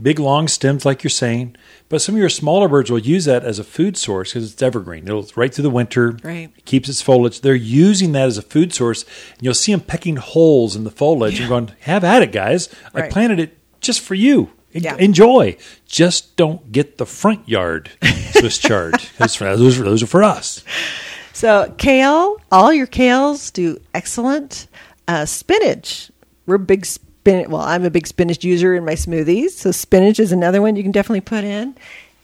big, long stems like you're saying. But some of your smaller birds will use that as a food source because it's evergreen. It'll right through the winter. Right. It keeps its foliage. They're using that as a food source, and you'll see them pecking holes in the foliage and going, have at it, guys. Right. I planted it just for you. Enjoy. Just don't get the front yard Swiss chard. Those are for us. So kale, all your kales do excellent. Spinach, we're big spinach. Well, I'm a big spinach user in my smoothies, so spinach is another one you can definitely put in.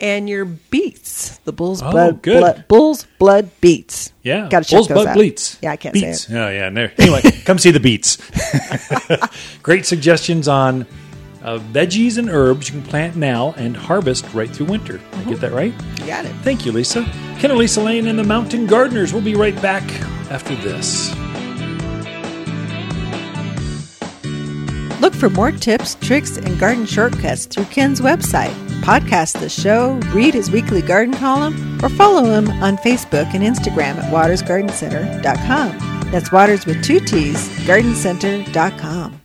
And your beets, the bull's blood beets. Yeah, got to check those out. Bull's blood beets. Yeah, I can't say it. Oh yeah, no. Anyway, come see the beets. Great suggestions on veggies and herbs you can plant now and harvest right through winter. Mm-hmm. I get that right? You got it. Thank you, Lisa. Ken and Lisa Lane and the Mountain Gardeners. We'll be right back after this. Look for more tips, tricks, and garden shortcuts through Ken's website. Podcast the show, read his weekly garden column, or follow him on Facebook and Instagram at watersgardencenter.com. That's Waters with 2 T's, gardencenter.com.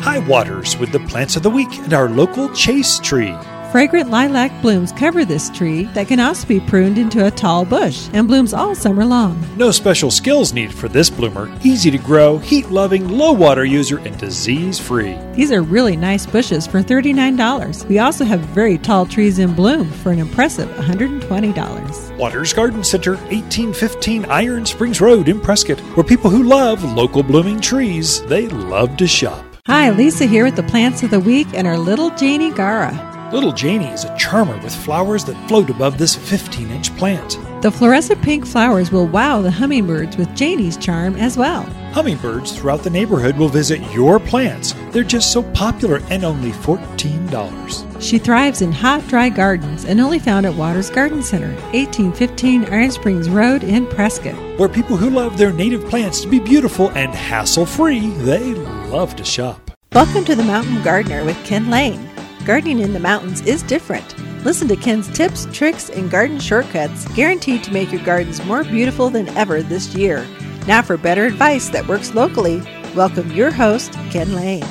Hi, Waters, with the plants of the week and our local Chase tree. Fragrant lilac blooms cover this tree that can also be pruned into a tall bush and blooms all summer long. No special skills needed for this bloomer. Easy to grow, heat-loving, low water user, and disease-free. These are really nice bushes for $39. We also have very tall trees in bloom for an impressive $120. Waters Garden Center, 1815 Iron Springs Road in Prescott, where people who love local blooming trees, they love to shop. Hi, Lisa here with the plants of the week and our little Janie Gara. Little Janie is a charmer with flowers that float above this 15-inch plant. The fluorescent pink flowers will wow the hummingbirds with Janie's charm as well. Hummingbirds throughout the neighborhood will visit your plants. They're just so popular and only $14. She thrives in hot, dry gardens and only found at Waters Garden Center, 1815 Iron Springs Road in Prescott. Where people who love their native plants to be beautiful and hassle-free, they love to shop. Welcome to The Mountain Gardener with Ken Lane. Gardening in the mountains is different. Listen to Ken's tips, tricks, and garden shortcuts guaranteed to make your gardens more beautiful than ever this year. Now for better advice that works locally, welcome your host, Ken Lane.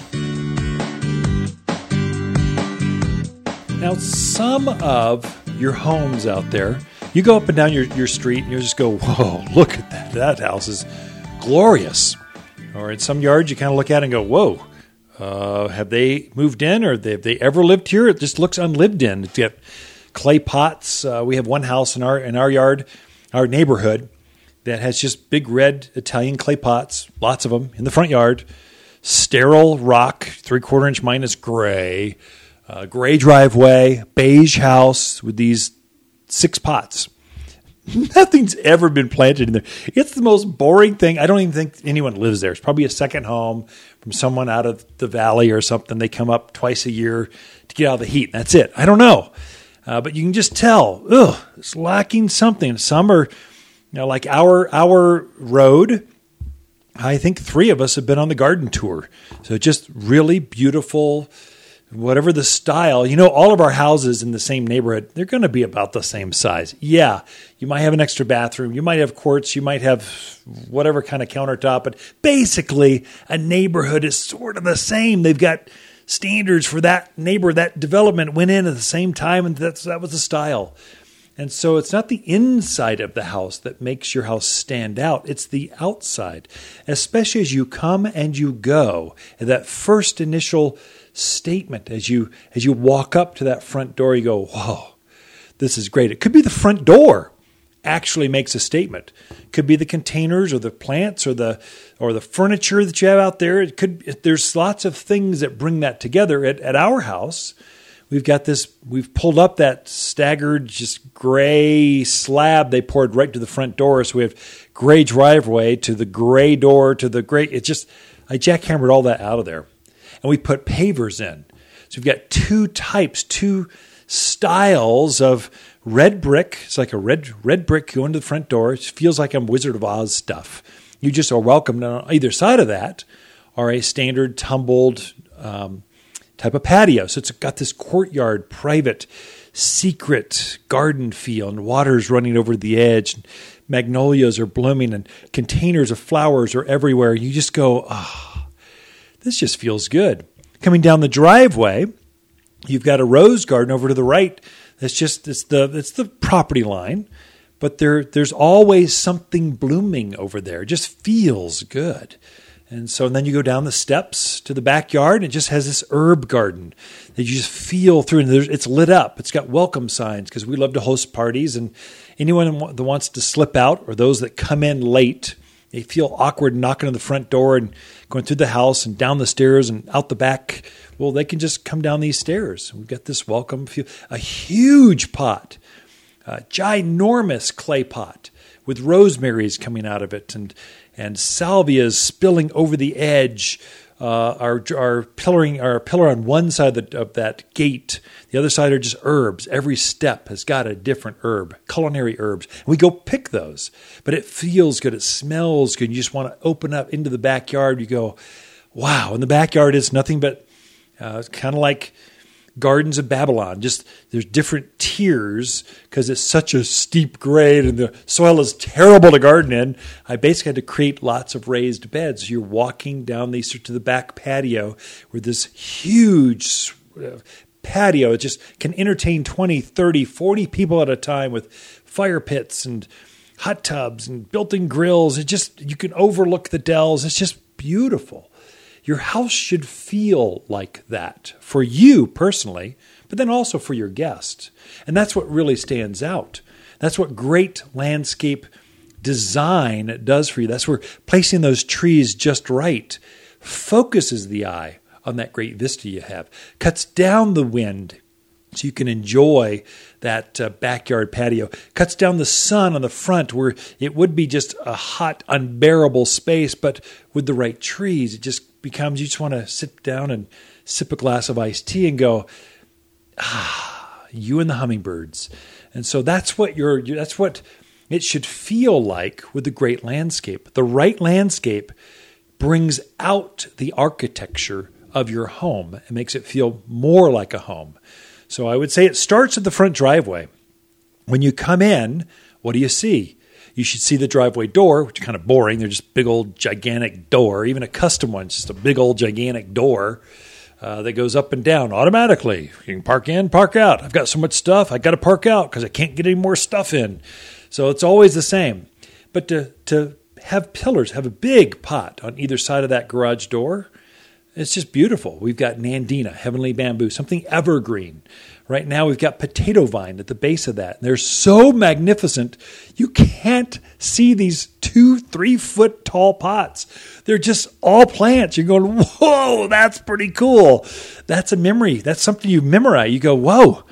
Now, some of your homes out there, you go up and down your street and you just go, whoa, look at that. That house is glorious. Or in some yards, you kind of look at it and go, whoa. Have they moved in or have they ever lived here? It just looks unlived in. It's got clay pots. We have one house in our yard, our neighborhood, that has just big red Italian clay pots, lots of them, in the front yard. Sterile rock, 3/4 inch minus gray, gray driveway, beige house with these 6 pots. Nothing's ever been planted in there. It's the most boring thing. I don't even think anyone lives there. It's probably a second home from someone out of the valley or something. They come up twice a year to get out of the heat. That's it. I don't know. But you can just tell, it's lacking something. Some are, like our road. I think 3 of us have been on the garden tour. So just really beautiful, whatever the style, all of our houses in the same neighborhood, they're going to be about the same size. Yeah, you might have an extra bathroom. You might have quartz. You might have whatever kind of countertop. But basically, a neighborhood is sort of the same. They've got standards for that neighbor. That development went in at the same time, and that was the style. And so it's not the inside of the house that makes your house stand out. It's the outside, especially as you come and you go. And that first initial statement as you walk up to that front door, you go, whoa, this is great. It could be the front door actually makes a statement. It could be the containers or the plants or the furniture that you have out there. There's lots of things that bring that together. At our house, we've pulled up that staggered, just gray slab they poured right to the front door. So we have gray driveway to the gray door to the gray. I jackhammered all that out of there. And we put pavers in. So we've got 2 styles of red brick. It's like a red brick going to the front door. It feels like I'm Wizard of Oz stuff. You just are welcomed on either side of that are a standard tumbled type of patio. So it's got this courtyard, private, secret garden feel, and water's running over the edge. And magnolias are blooming, and containers of flowers are everywhere. You just go, this just feels good. Coming down the driveway, you've got a rose garden over to the right. That's just it's the property line, but there's always something blooming over there. It just feels good. And so, and then you go down the steps to the backyard, and it just has this herb garden that you just feel through. And it's lit up. It's got welcome signs because we love to host parties. And anyone that wants to slip out or those that come in late, they feel awkward knocking on the front door and going through the house and down the stairs and out the back. Well, they can just come down these stairs. We've got this welcome feel. A huge pot, a ginormous clay pot with rosemaries coming out of it and salvias spilling over the edge. Our pillar on one side of that gate, the other side are just herbs. Every step has got a different herb, culinary herbs. And we go pick those, but it feels good. It smells good. You just want to open up into the backyard. You go, wow. And the backyard is nothing but kind of like Gardens of Babylon. Just there's different tiers because it's such a steep grade and the soil is terrible to garden in. I basically had to create lots of raised beds. You're walking down these to the back patio where this huge patio just can entertain 20, 30, 40 people at a time with fire pits and hot tubs and built-in grills. It just, you can overlook the dells. It's just beautiful. Your house should feel like that for you personally, but then also for your guests. And that's what really stands out. That's what great landscape design does for you. That's where placing those trees just right focuses the eye on that great vista you have, cuts down the wind so you can enjoy that backyard patio, cuts down the sun on the front where it would be just a hot, unbearable space, but with the right trees, it just becomes you just want to sit down and sip a glass of iced tea and go, ah, you and the hummingbirds. And so that's what it should feel like with the great landscape. The right landscape brings out the architecture of your home and makes it feel more like a home. So I would say it starts at the front driveway. When you come in, what do you see? You should see the driveway door, which is kind of boring. They're just big old gigantic door. Even a custom one, just a big old gigantic door that goes up and down automatically. You can park in, park out. I've got so much stuff. I got to park out because I can't get any more stuff in. So it's always the same. But to have pillars, have a big pot on either side of that garage door, it's just beautiful. We've got Nandina, heavenly bamboo, something evergreen. Right now we've got potato vine at the base of that. And they're so magnificent, you can't see these 2-3 foot tall pots. They're just all plants. You're going, whoa, that's pretty cool. That's a memory. That's something you memorize. You go, whoa,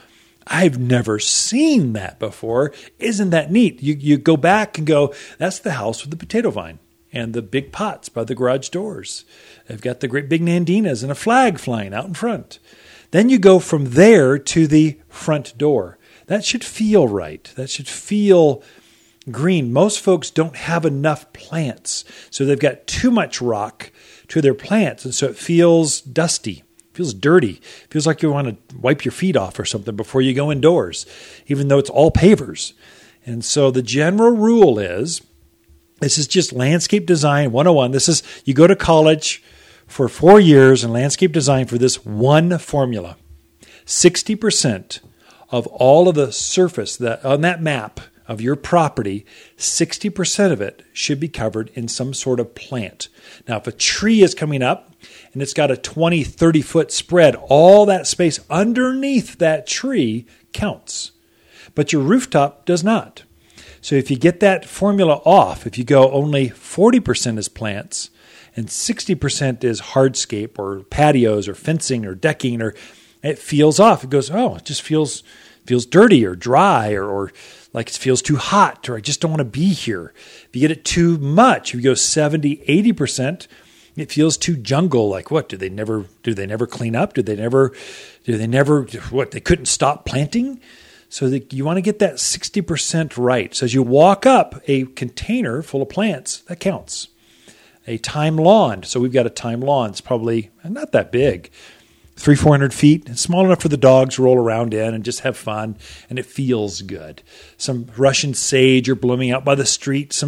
I've never seen that before. Isn't that neat? You go back and go, that's the house with the potato vine and the big pots by the garage doors. They've got the great big Nandinas and a flag flying out in front. Then you go from there to the front door. That should feel right. That should feel green. Most folks don't have enough plants, so they've got too much rock to their plants, and so it feels dusty. Feels dirty. Feels like you want to wipe your feet off or something before you go indoors, even though it's all pavers. And so the general rule is, this is just landscape design 101. This is, you go to college for 4 years in landscape design for this one formula. 60% of all of the surface that on that map of your property, 60% of it should be covered in some sort of plant. Now, if a tree is coming up and it's got a 20, 30-foot spread, all that space underneath that tree counts. But your rooftop does not. So if you get that formula off, if you go only 40% is plants and 60% is hardscape or patios or fencing or decking, or it feels off. It goes, oh, it just feels dirty or dry or like it feels too hot or I just don't want to be here. If you get it too much, if you go 70, 80%, it feels too jungle. Like what? Do they never clean up? They couldn't stop planting? So that you want to get that 60% right. So as you walk up a container full of plants, that counts. A time lawn. So we've got a time lawn. It's probably not that big, 300-400 feet. It's small enough for the dogs to roll around in and just have fun, and it feels good. Some Russian sage are blooming out by the street.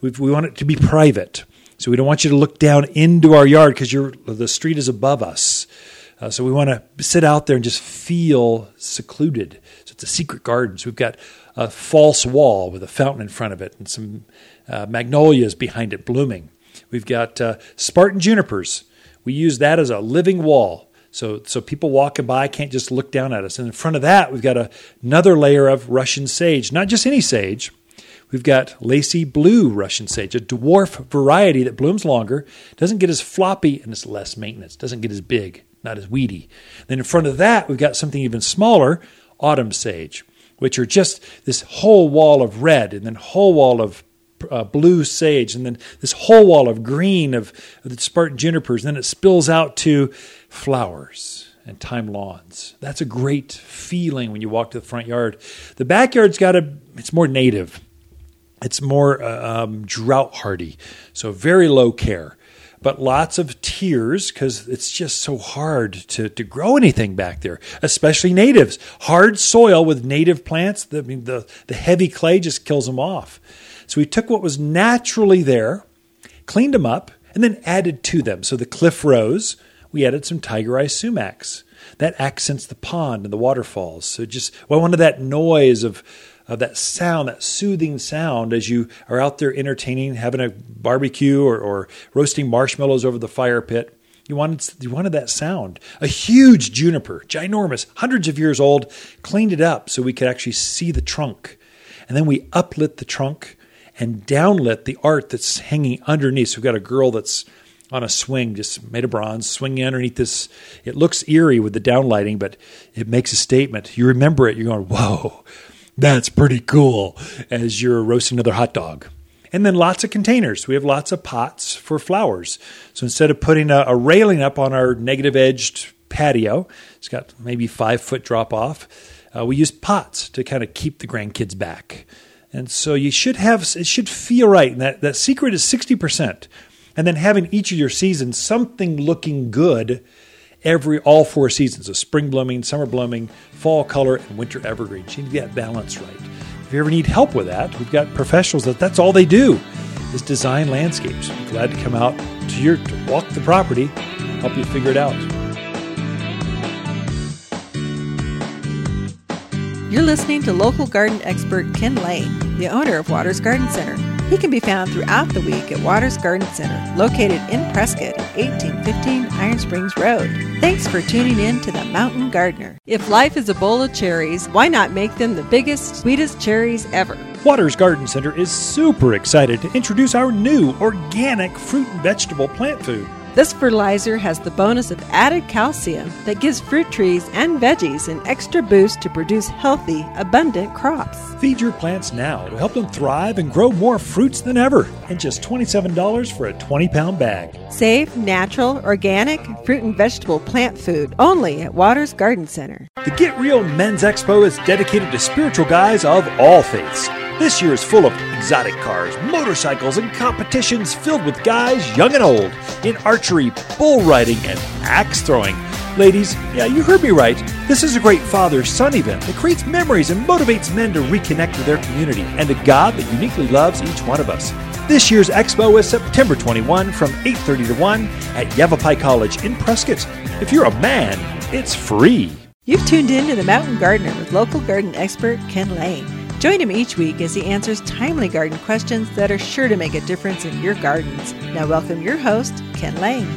We want it to be private. So we don't want you to look down into our yard because the street is above us. So we want to sit out there and just feel secluded. So it's a secret garden. So we've got a false wall with a fountain in front of it and some magnolias behind it blooming. We've got Spartan junipers. We use that as a living wall. So people walking by can't just look down at us. And in front of that, we've got another layer of Russian sage. Not just any sage. We've got lacy blue Russian sage, a dwarf variety that blooms longer, doesn't get as floppy, and it's less maintenance, doesn't get as big, not as weedy. Then in front of that, we've got something even smaller, autumn sage, which are just this whole wall of red and then whole wall of blue sage, and then this whole wall of green of the Spartan junipers. And then it spills out to flowers and thyme lawns. That's a great feeling when you walk to the front yard. The backyard's it's more native. It's more drought hardy. So very low care, but lots of tears because it's just so hard to grow anything back there, especially natives. Hard soil with native plants, the heavy clay just kills them off. So we took what was naturally there, cleaned them up, and then added to them. So the cliff rose, we added some tiger eye sumacs. That accents the pond and the waterfalls. So I wanted that noise of that sound, that soothing sound as you are out there entertaining, having a barbecue or roasting marshmallows over the fire pit. You wanted that sound. A huge juniper, ginormous, hundreds of years old, cleaned it up so we could actually see the trunk. And then we uplit the trunk and downlit the art that's hanging underneath. So we've got a girl that's on a swing, just made of bronze, swinging underneath this. It looks eerie with the downlighting, but it makes a statement. You remember it. You're going, whoa, that's pretty cool, as you're roasting another hot dog. And then lots of containers. We have lots of pots for flowers. So instead of putting a railing up on our negative-edged patio, it's got maybe 5-foot drop-off, we use pots to kind of keep the grandkids back. And so it should feel right. And that secret is 60%. And then having each of your seasons, something looking good all 4 seasons. So spring blooming, summer blooming, fall color, and winter evergreen. You need to get that balance right. If you ever need help with that, we've got professionals that's all they do is design landscapes. I'm glad to come out to walk the property, help you figure it out. You're listening to local garden expert Ken Lane, the owner of Waters Garden Center. He can be found throughout the week at Waters Garden Center, located in Prescott at 1815 Iron Springs Road. Thanks for tuning in to The Mountain Gardener. If life is a bowl of cherries, why not make them the biggest, sweetest cherries ever? Waters Garden Center is super excited to introduce our new organic fruit and vegetable plant food. This fertilizer has the bonus of added calcium that gives fruit trees and veggies an extra boost to produce healthy, abundant crops. Feed your plants now to help them thrive and grow more fruits than ever, and just $27 for a 20-pound bag. Safe, natural, organic fruit and vegetable plant food only at Waters Garden Center. The Get Real Men's Expo is dedicated to spiritual guys of all faiths. This year is full of exotic cars, motorcycles, and competitions filled with guys young and old in archery, bull riding, and axe throwing. Ladies, yeah, you heard me right. This is a great father-son event that creates memories and motivates men to reconnect with their community and a God that uniquely loves each one of us. This year's expo is September 21 from 8:30 to 1 at Yavapai College in Prescott. If you're a man, it's free. You've tuned in to The Mountain Gardener with local garden expert Ken Lane. Join him each week as he answers timely garden questions that are sure to make a difference in your gardens. Now welcome your host, Ken Lane.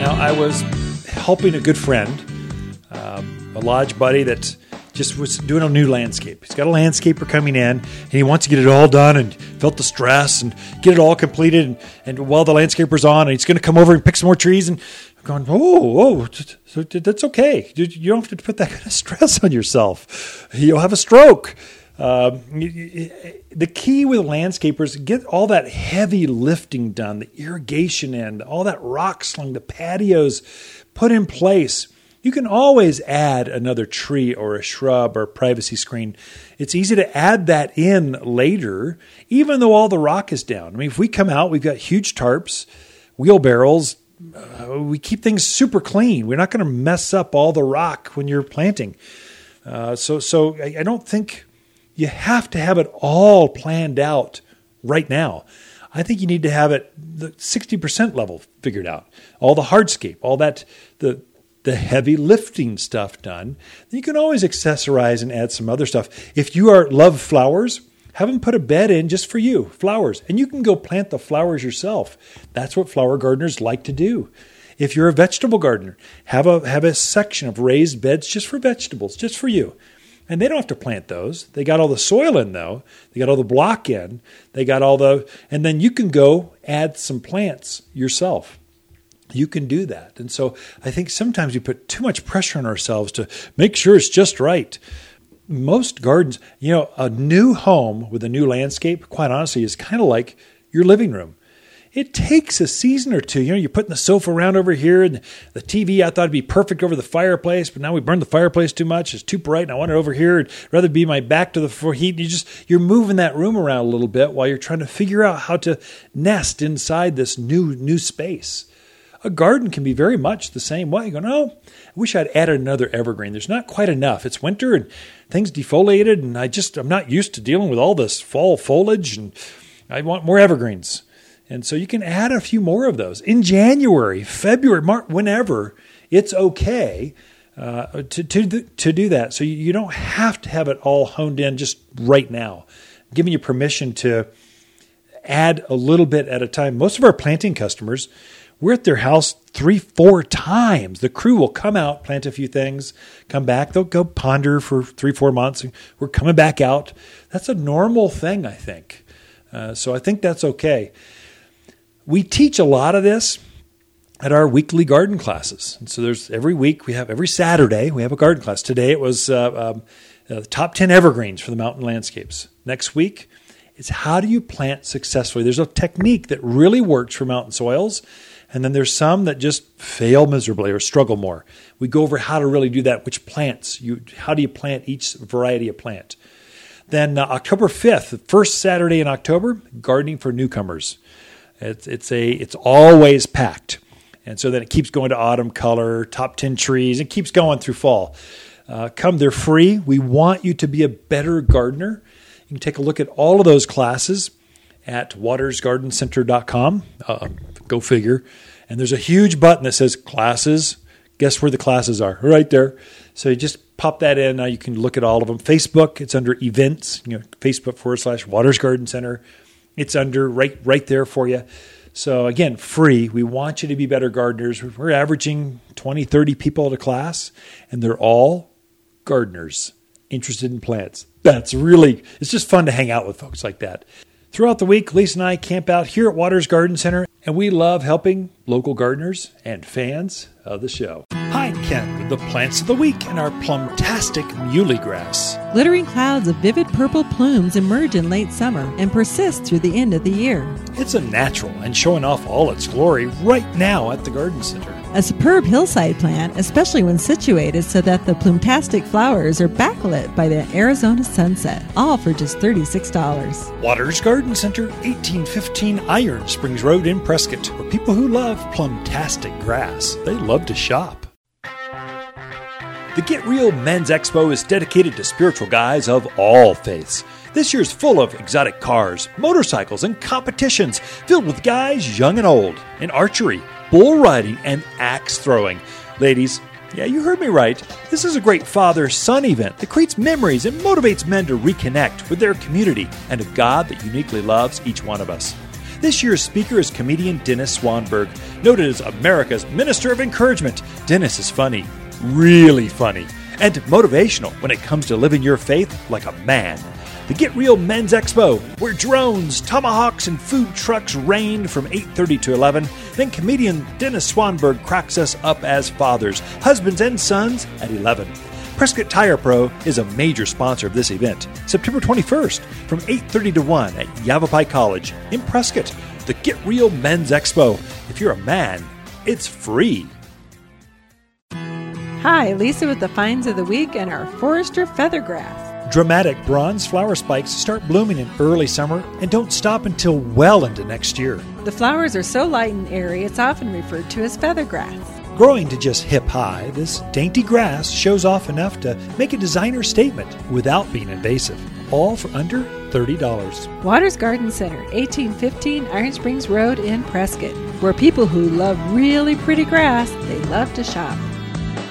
Now I was helping a good friend, a lodge buddy that just was doing a new landscape. He's got a landscaper coming in and he wants to get it all done and felt the stress and get it all completed. And while the landscaper's on, and he's going to come over and pick some more trees, and going, oh, that's okay. You don't have to put that kind of stress on yourself. You'll have a stroke. The key with landscapers, get all that heavy lifting done, the irrigation end, all that rock slung, the patios put in place. You can always add another tree or a shrub or a privacy screen. It's easy to add that in later, even though all the rock is down. I mean, if we come out, we've got huge tarps, wheelbarrows. We keep things super clean. We're not going to mess up all the rock when you're planting. So I don't think you have to have it all planned out right now. I think you need to have it the 60% level figured out. All the hardscape, all that, the heavy lifting stuff done. You can always accessorize and add some other stuff. If you love flowers, Have them put a bed in just for you, flowers. And you can go plant the flowers yourself. That's what flower gardeners like to do. If you're a vegetable gardener, have a section of raised beds just for vegetables, just for you. And they don't have to plant those. They got all the soil in, though. They got all the block in. They got all the... And then you can go add some plants yourself. You can do that. And so I think sometimes we put too much pressure on ourselves to make sure it's just right. Most gardens, you know, a new home with a new landscape, quite honestly, is kind of like your living room. It takes a season or two. You know, you're putting the sofa around over here and the TV I thought would be perfect over the fireplace, but now we burned the fireplace too much. It's too bright and I want it over here. I'd rather be my back to the heat. You're moving that room around a little bit while you're trying to figure out how to nest inside this new space. A garden can be very much the same way. You go, no, I wish I'd added another evergreen. There's not quite enough. It's winter and things defoliated and I'm not used to dealing with all this fall foliage and I want more evergreens. And so you can add a few more of those in January, February, March, whenever. It's okay to do that. So you don't have to have it all honed in just right now. I'm giving you permission to add a little bit at a time. Most of our planting customers, we're at their house 3-4 times. The crew will come out, plant a few things, come back. They'll go ponder for 3-4 months. We're coming back out. That's a normal thing, I think. So I think that's okay. We teach a lot of this at our weekly garden classes. And so there's every Saturday, we have a garden class. Today it was the top 10 evergreens for the mountain landscapes. Next week, it's how do you plant successfully? There's a technique that really works for mountain soils. And then there's some that just fail miserably or struggle more. We go over how to really do that, which plants. How do you plant each variety of plant? Then October 5th, the first Saturday in October, gardening for newcomers. It's always packed. And so then it keeps going to autumn color, top 10 trees. It keeps going through fall. They're free. We want you to be a better gardener. You can take a look at all of those classes at watersgardencenter.com. Go figure. And there's a huge button that says classes. Guess where the classes are? Right there. So you just pop that in. Now you can look at all of them. Facebook, it's under events, Facebook.com/Waters Garden Center. It's under right there for you. So again, free. We want you to be better gardeners. We're averaging 20, 30 people at a class, and they're all gardeners interested in plants. It's just fun to hang out with folks like that. Throughout the week, Lisa and I camp out here at Waters Garden Center, and we love helping local gardeners and fans of the show. Hi, Ken, with the plants of the week and our plumtastic muleygrass. Glittering clouds of vivid purple plumes emerge in late summer and persist through the end of the year. It's a natural and showing off all its glory right now at the garden center. A superb hillside plant, especially when situated so that the plumtastic flowers are backlit by the Arizona sunset, all for just $36. Waters Garden Center, 1815 Iron Springs Road in Prescott, for people who love plumtastic grass. They love to shop. The Get Real Men's Expo is dedicated to spiritual guys of all faiths. This year's full of exotic cars, motorcycles, and competitions filled with guys young and old, in archery, bull riding, and axe throwing. Ladies, yeah, you heard me right. This is a great father-son event that creates memories and motivates men to reconnect with their community and a God that uniquely loves each one of us. This year's speaker is comedian Dennis Swanberg, noted as America's Minister of Encouragement. Dennis is funny, really funny, and motivational when it comes to living your faith like a man. The Get Real Men's Expo, where drones, tomahawks, and food trucks rain from 8:30 to 11. Then comedian Dennis Swanberg cracks us up as fathers, husbands, and sons at 11. Prescott Tire Pro is a major sponsor of this event. September 21st from 8:30 to 1 at Yavapai College in Prescott. The Get Real Men's Expo. If you're a man, it's free. Hi, Lisa with the finds of the week and our Forester Feathergrass. Dramatic bronze flower spikes start blooming in early summer and don't stop until well into next year. The flowers are so light and airy, it's often referred to as feathergrass. Growing to just hip high, this dainty grass shows off enough to make a designer statement without being invasive. All for under $30. Waters Garden Center, 1815 Iron Springs Road in Prescott, where people who love really pretty grass, they love to shop.